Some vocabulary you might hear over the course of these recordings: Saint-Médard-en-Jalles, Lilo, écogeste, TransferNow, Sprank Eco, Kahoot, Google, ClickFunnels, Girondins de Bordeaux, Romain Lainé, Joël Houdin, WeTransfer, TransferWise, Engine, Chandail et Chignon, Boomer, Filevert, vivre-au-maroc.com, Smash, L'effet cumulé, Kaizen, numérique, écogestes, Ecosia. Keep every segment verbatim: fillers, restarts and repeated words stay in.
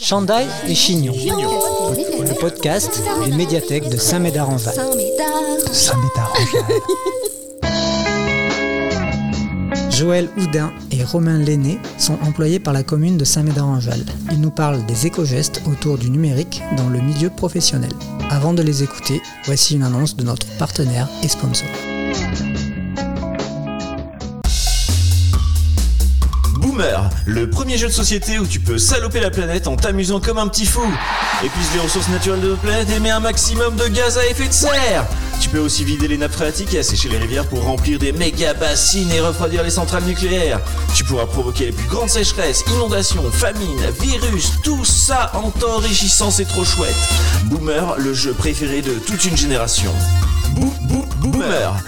Chandail et Chignon, le podcast des médiathèques de Saint-Médard-en-Jalles. Saint-Médard-en-Jalles. Joël Houdin et Romain Lainé sont employés par la commune de Saint-Médard-en-Jalles. Ils nous parlent des écogestes autour du numérique dans le milieu professionnel. Avant de les écouter, voici une annonce de notre partenaire et sponsor. Boomer, le premier jeu de société où tu peux saloper la planète en t'amusant comme un petit fou. Épuise les ressources naturelles de notre planète et mets un maximum de gaz à effet de serre. Tu peux aussi vider les nappes phréatiques et assécher les rivières pour remplir des méga bassines et refroidir les centrales nucléaires. Tu pourras provoquer les plus grandes sécheresses, inondations, famines, virus, tout ça en t'enrichissant, c'est trop chouette. Boomer, le jeu préféré de toute une génération. Bou, bou, Boomer.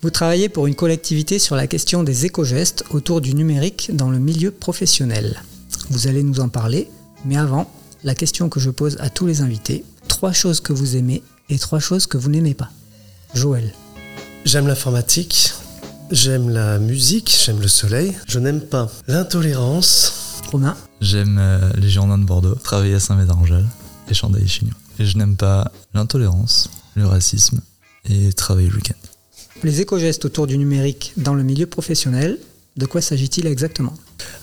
Vous travaillez pour une collectivité sur la question des écogestes autour du numérique dans le milieu professionnel. Vous allez nous en parler, mais avant, la question que je pose à tous les invités, trois choses que vous aimez et trois choses que vous n'aimez pas. Joël. J'aime l'informatique, j'aime la musique, j'aime le soleil, je n'aime pas l'intolérance. Romain. J'aime euh, les Girondins de Bordeaux, travailler à Saint-Médard-en-Jalles et Chandail et Chignon. Et je n'aime pas l'intolérance, le racisme et travailler le week-end. Les écogestes autour du numérique dans le milieu professionnel, de quoi s'agit-il exactement ?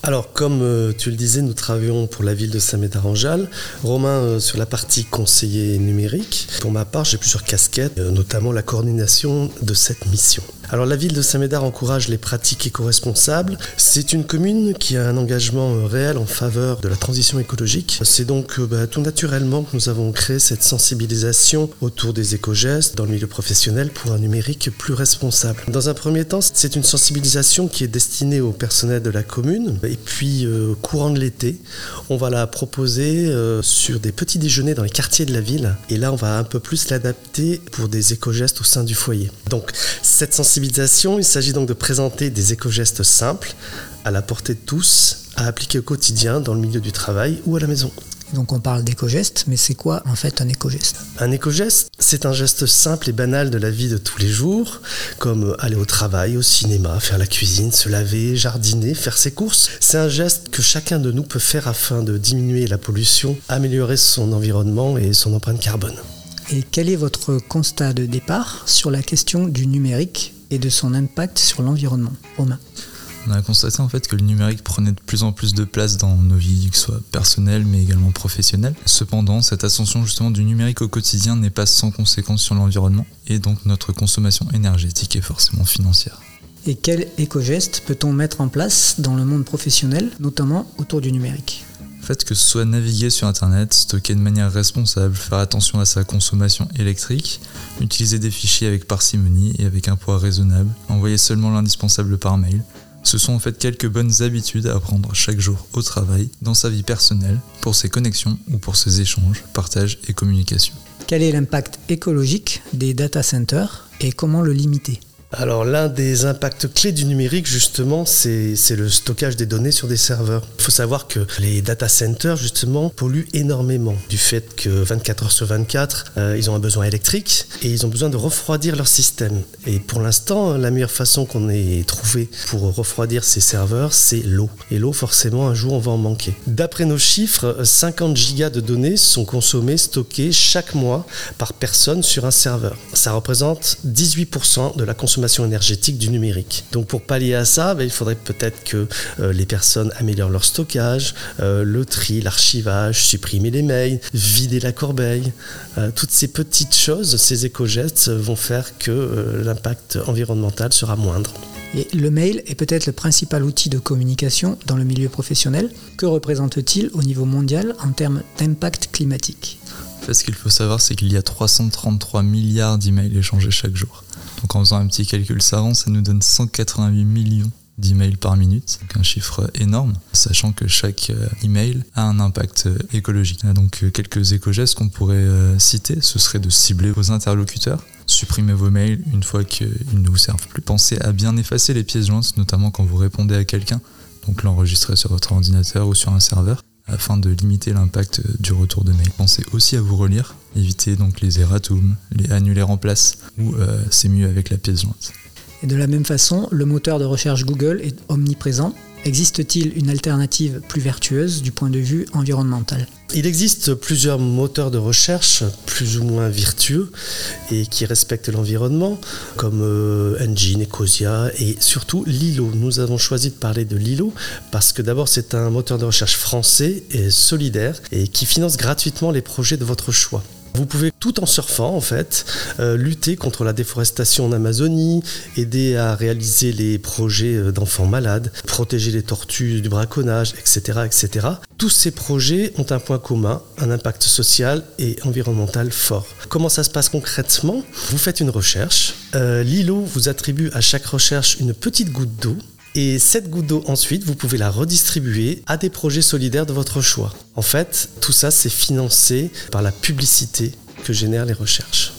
Alors, comme euh, tu le disais, nous travaillons pour la ville de Saint-Médard-en-Jalles. Romain, euh, sur la partie conseiller numérique. Pour ma part, j'ai plusieurs casquettes, euh, notamment la coordination de cette mission. Alors, la ville de Saint-Médard encourage les pratiques éco-responsables. C'est une commune qui a un engagement euh, réel en faveur de la transition écologique. C'est donc euh, bah, tout naturellement que nous avons créé cette sensibilisation autour des éco-gestes dans le milieu professionnel pour un numérique plus responsable. Dans un premier temps, c'est une sensibilisation qui est destinée au personnel de la commune et puis euh, courant de l'été on va la proposer euh, sur des petits déjeuners dans les quartiers de la ville et là on va un peu plus l'adapter pour des éco-gestes au sein du foyer. Donc cette sensibilisation, il s'agit donc de présenter des éco-gestes simples à la portée de tous à appliquer au quotidien dans le milieu du travail ou à la maison. Donc on parle d'éco-geste, mais c'est quoi en fait un éco-geste ? Un éco-geste, c'est un geste simple et banal de la vie de tous les jours, comme aller au travail, au cinéma, faire la cuisine, se laver, jardiner, faire ses courses. C'est un geste que chacun de nous peut faire afin de diminuer la pollution, améliorer son environnement et son empreinte carbone. Et quel est votre constat de départ sur la question du numérique et de son impact sur l'environnement ? Romain ? On a constaté en fait que le numérique prenait de plus en plus de place dans nos vies, que ce soit personnelles mais également professionnelles. Cependant, cette ascension justement du numérique au quotidien n'est pas sans conséquence sur l'environnement et donc notre consommation énergétique est forcément financière. Et quel éco-geste peut-on mettre en place dans le monde professionnel, notamment autour du numérique ? Le fait que ce soit naviguer sur internet, stocker de manière responsable, faire attention à sa consommation électrique, utiliser des fichiers avec parcimonie et avec un poids raisonnable, envoyer seulement l'indispensable par mail. Ce sont en fait quelques bonnes habitudes à prendre chaque jour au travail, dans sa vie personnelle, pour ses connexions ou pour ses échanges, partages et communications. Quel est l'impact écologique des data centers et comment le limiter ? Alors l'un des impacts clés du numérique justement c'est, c'est le stockage des données sur des serveurs. Il faut savoir que les data centers justement polluent énormément du fait que vingt-quatre heures sur vingt-quatre euh, ils ont un besoin électrique et ils ont besoin de refroidir leur système. Et pour l'instant la meilleure façon qu'on ait trouvée pour refroidir ces serveurs c'est l'eau. Et l'eau forcément un jour on va en manquer. D'après nos chiffres, cinquante gigas de données sont consommées, stockées chaque mois par personne sur un serveur. Ça représente dix-huit pour cent de la consommation énergétique du numérique. Donc pour pallier à ça, bah, il faudrait peut-être que euh, les personnes améliorent leur stockage, euh, le tri, l'archivage, supprimer les mails, vider la corbeille. Euh, toutes ces petites choses, ces éco-gestes vont faire que euh, l'impact environnemental sera moindre. Et le mail est peut-être le principal outil de communication dans le milieu professionnel. Que représente-t-il au niveau mondial en termes d'impact climatique ? En fait, ce qu'il faut savoir, c'est qu'il y a trois cent trente-trois milliards d'emails échangés chaque jour. Donc en faisant un petit calcul savant, ça nous donne cent quatre-vingt-huit millions d'emails par minute, donc un chiffre énorme, sachant que chaque email a un impact écologique. Donc quelques éco-gestes qu'on pourrait citer, ce serait de cibler vos interlocuteurs, supprimer vos mails une fois qu'ils ne vous servent plus, pensez à bien effacer les pièces jointes, notamment quand vous répondez à quelqu'un, donc l'enregistrer sur votre ordinateur ou sur un serveur, afin de limiter l'impact du retour de mail. Pensez aussi à vous relire, évitez donc les erratum, les annuler en place, ou euh, c'est mieux avec la pièce jointe. Et de la même façon, le moteur de recherche Google est omniprésent. Existe-t-il une alternative plus vertueuse du point de vue environnemental ? Il existe plusieurs moteurs de recherche plus ou moins vertueux et qui respectent l'environnement, comme Engine, Ecosia et surtout Lilo. Nous avons choisi de parler de Lilo parce que d'abord c'est un moteur de recherche français et solidaire et qui finance gratuitement les projets de votre choix. Vous pouvez, tout en surfant en fait, euh, lutter contre la déforestation en Amazonie, aider à réaliser les projets d'enfants malades, protéger les tortues du braconnage, et cetera, et cetera. Tous ces projets ont un point commun, un impact social et environnemental fort. Comment ça se passe concrètement ? Vous faites une recherche, euh, Lilo vous attribue à chaque recherche une petite goutte d'eau, et cette goutte d'eau, ensuite, vous pouvez la redistribuer à des projets solidaires de votre choix. En fait, tout ça, c'est financé par la publicité que génèrent les recherches.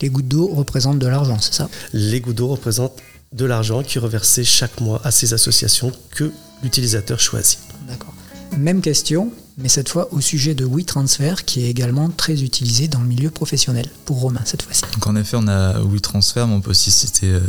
Les gouttes d'eau représentent de l'argent, c'est ça ? Les gouttes d'eau représentent de l'argent qui est reversé chaque mois à ces associations que l'utilisateur choisit. D'accord. Même question, mais cette fois au sujet de WeTransfer, qui est également très utilisé dans le milieu professionnel. Pour Romain, cette fois-ci. Donc en effet, on a WeTransfer, mais on peut aussi citer... Euh...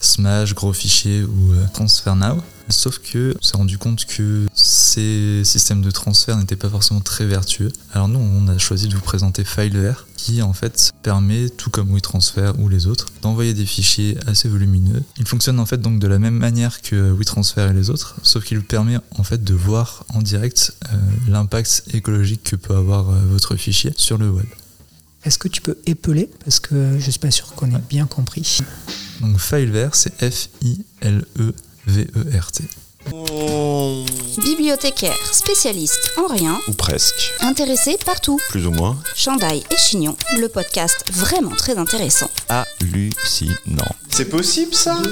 Smash, Gros Fichier ou euh, TransferNow. Sauf que on s'est rendu compte que ces systèmes de transfert n'étaient pas forcément très vertueux. Alors nous, on a choisi de vous présenter Filevert, qui en fait permet, tout comme WeTransfer ou les autres, d'envoyer des fichiers assez volumineux. Il fonctionne en fait donc de la même manière que WeTransfer et les autres, sauf qu'il permet en fait de voir en direct euh, l'impact écologique que peut avoir euh, votre fichier sur le web. Est-ce que tu peux épeler ? Parce que je ne suis pas sûr qu'on ait ouais. bien compris. Donc Filevert, c'est F I L E V E R T. Oh. Bibliothécaire, spécialiste en rien. Ou presque. Intéressé partout. Plus ou moins. Chandail et Chignon, le podcast vraiment très intéressant. Hallucinant. C'est possible ça ?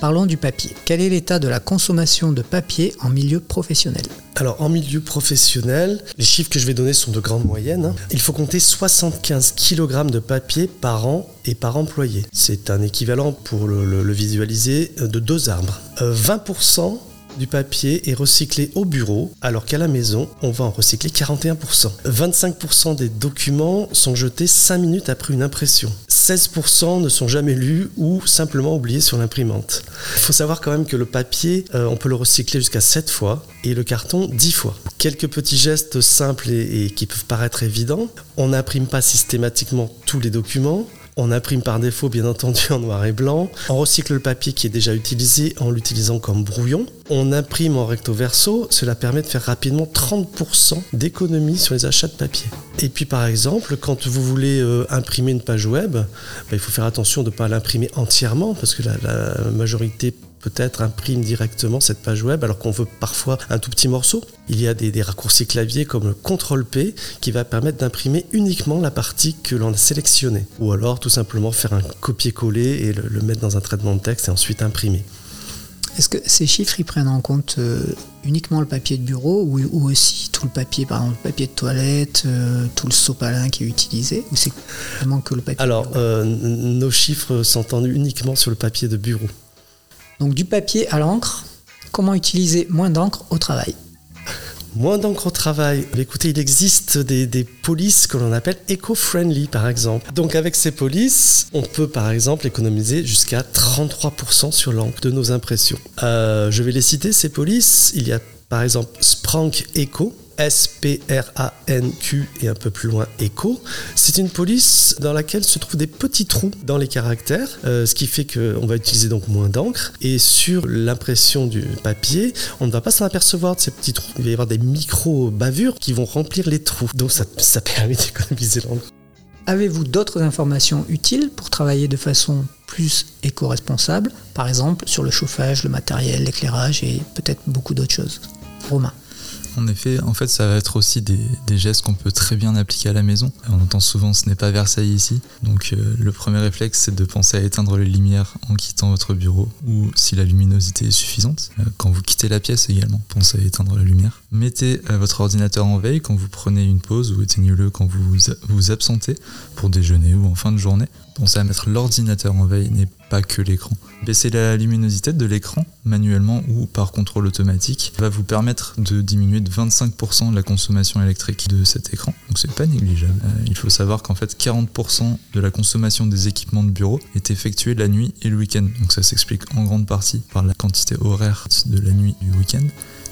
Parlons du papier. Quel est l'état de la consommation de papier en milieu professionnel ? Alors en milieu professionnel, les chiffres que je vais donner sont de grande moyenne. Il faut compter soixante-quinze kilogrammes de papier par an et par employé. C'est un équivalent, pour le, le, le visualiser, de deux arbres. Euh, vingt pour cent du papier est recyclé au bureau, alors qu'à la maison, on va en recycler quarante et un pour cent. vingt-cinq pour cent des documents sont jetés cinq minutes après une impression. seize pour cent ne sont jamais lus ou simplement oubliés sur l'imprimante. Il faut savoir quand même que le papier, euh, on peut le recycler jusqu'à sept fois et le carton dix fois. Quelques petits gestes simples et, et qui peuvent paraître évidents. On n'imprime pas systématiquement tous les documents. On imprime par défaut, bien entendu, en noir et blanc. On recycle le papier qui est déjà utilisé en l'utilisant comme brouillon. On imprime en recto verso. Cela permet de faire rapidement trente pour cent d'économie sur les achats de papier. Et puis, par exemple, quand vous voulez euh, imprimer une page web, bah, il faut faire attention de ne pas l'imprimer entièrement parce que la, la majorité peut-être imprime directement cette page web alors qu'on veut parfois un tout petit morceau. Il y a des, des raccourcis clavier comme le contrôle P qui va permettre d'imprimer uniquement la partie que l'on a sélectionnée. Ou alors tout simplement faire un copier-coller et le, le mettre dans un traitement de texte et ensuite imprimer. Est-ce que ces chiffres ils prennent en compte euh, uniquement le papier de bureau ou, ou aussi tout le papier, par exemple le papier de toilette, euh, tout le sopalin qui est utilisé, ou c'est vraiment que le papier alors, de bureau ? Alors, euh, nos chiffres s'entendent uniquement sur le papier de bureau. Donc du papier à l'encre, comment utiliser moins d'encre au travail ? Moins d'encre au travail. Écoutez, il existe des, des polices que l'on appelle éco-friendly par exemple. Donc avec ces polices, on peut par exemple économiser jusqu'à trente-trois pour cent sur l'encre de nos impressions. Euh, je vais les citer ces polices. Il y a par exemple Sprank Eco. S P R A N Q et un peu plus loin Eco. C'est une police dans laquelle se trouvent des petits trous dans les caractères, euh, ce qui fait qu'on va utiliser donc moins d'encre. Et sur l'impression du papier, on ne va pas s'en apercevoir de ces petits trous. Il va y avoir des micro-bavures qui vont remplir les trous. Donc ça, ça permet d'économiser l'encre. Avez-vous d'autres informations utiles pour travailler de façon plus éco-responsable, par exemple sur le chauffage, le matériel, l'éclairage et peut-être beaucoup d'autres choses ? Romain. En effet, en fait, ça va être aussi des, des gestes qu'on peut très bien appliquer à la maison. On entend souvent « ce n'est pas Versailles ici ». Donc euh, le premier réflexe, c'est de penser à éteindre les lumières en quittant votre bureau ou si la luminosité est suffisante. Euh, quand vous quittez la pièce également, pensez à éteindre la lumière. Mettez euh, votre ordinateur en veille quand vous prenez une pause ou éteignez-le quand vous vous absentez pour déjeuner ou en fin de journée. Pensez à mettre l'ordinateur en veille, pas que l'écran. Baisser la luminosité de l'écran manuellement ou par contrôle automatique va vous permettre de diminuer de vingt-cinq pour cent la consommation électrique de cet écran. Donc c'est pas négligeable. Euh, il faut savoir qu'en fait quarante pour cent de la consommation des équipements de bureau est effectuée la nuit et le week-end. Donc ça s'explique en grande partie par la quantité horaire de la nuit et du week-end,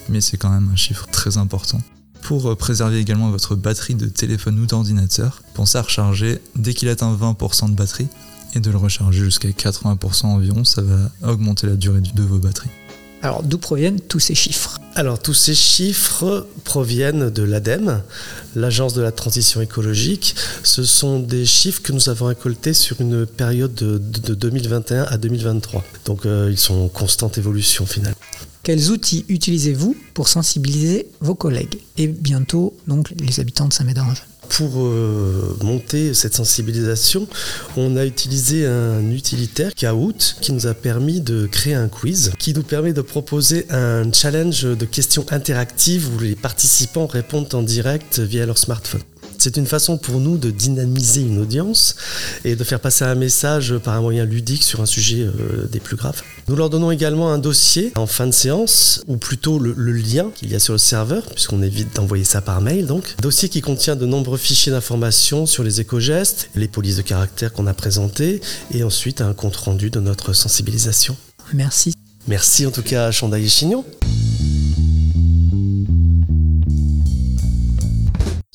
mais c'est quand même un chiffre très important. Pour préserver également votre batterie de téléphone ou d'ordinateur, pensez à recharger dès qu'il atteint vingt pour cent de batterie et de le recharger jusqu'à quatre-vingts pour cent environ, ça va augmenter la durée de vos batteries. Alors d'où proviennent tous ces chiffres ? Alors tous ces chiffres proviennent de l'ADEME, l'Agence de la transition écologique. Ce sont des chiffres que nous avons récoltés sur une période de, de deux mille vingt et un à deux mille vingt-trois. Donc euh, ils sont en constante évolution finalement. Quels outils utilisez-vous pour sensibiliser vos collègues et bientôt donc les habitants de Saint-Médard-en-Jalles ? Pour euh, monter cette sensibilisation, on a utilisé un utilitaire, Kahoot, qui nous a permis de créer un quiz, qui nous permet de proposer un challenge de questions interactives où les participants répondent en direct via leur smartphone. C'est une façon pour nous de dynamiser une audience et de faire passer un message par un moyen ludique sur un sujet euh, des plus graves. Nous leur donnons également un dossier en fin de séance, ou plutôt le, le lien qu'il y a sur le serveur, puisqu'on évite d'envoyer ça par mail donc. Dossier qui contient de nombreux fichiers d'informations sur les écogestes, les polices de caractère qu'on a présentées, et ensuite un compte-rendu de notre sensibilisation. Merci. Merci en tout cas à Chandail et Chignon.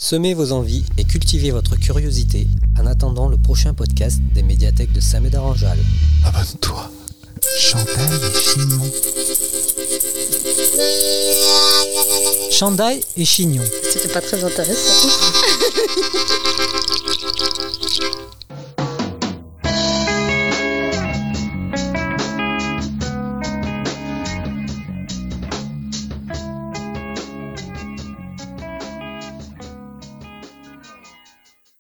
Semez vos envies et cultivez votre curiosité en attendant le prochain podcast des médiathèques de Saint-Médard-en-Jalles. Abonne-toi. Chandail et Chignon. Chandail et Chignon. C'était pas très intéressant.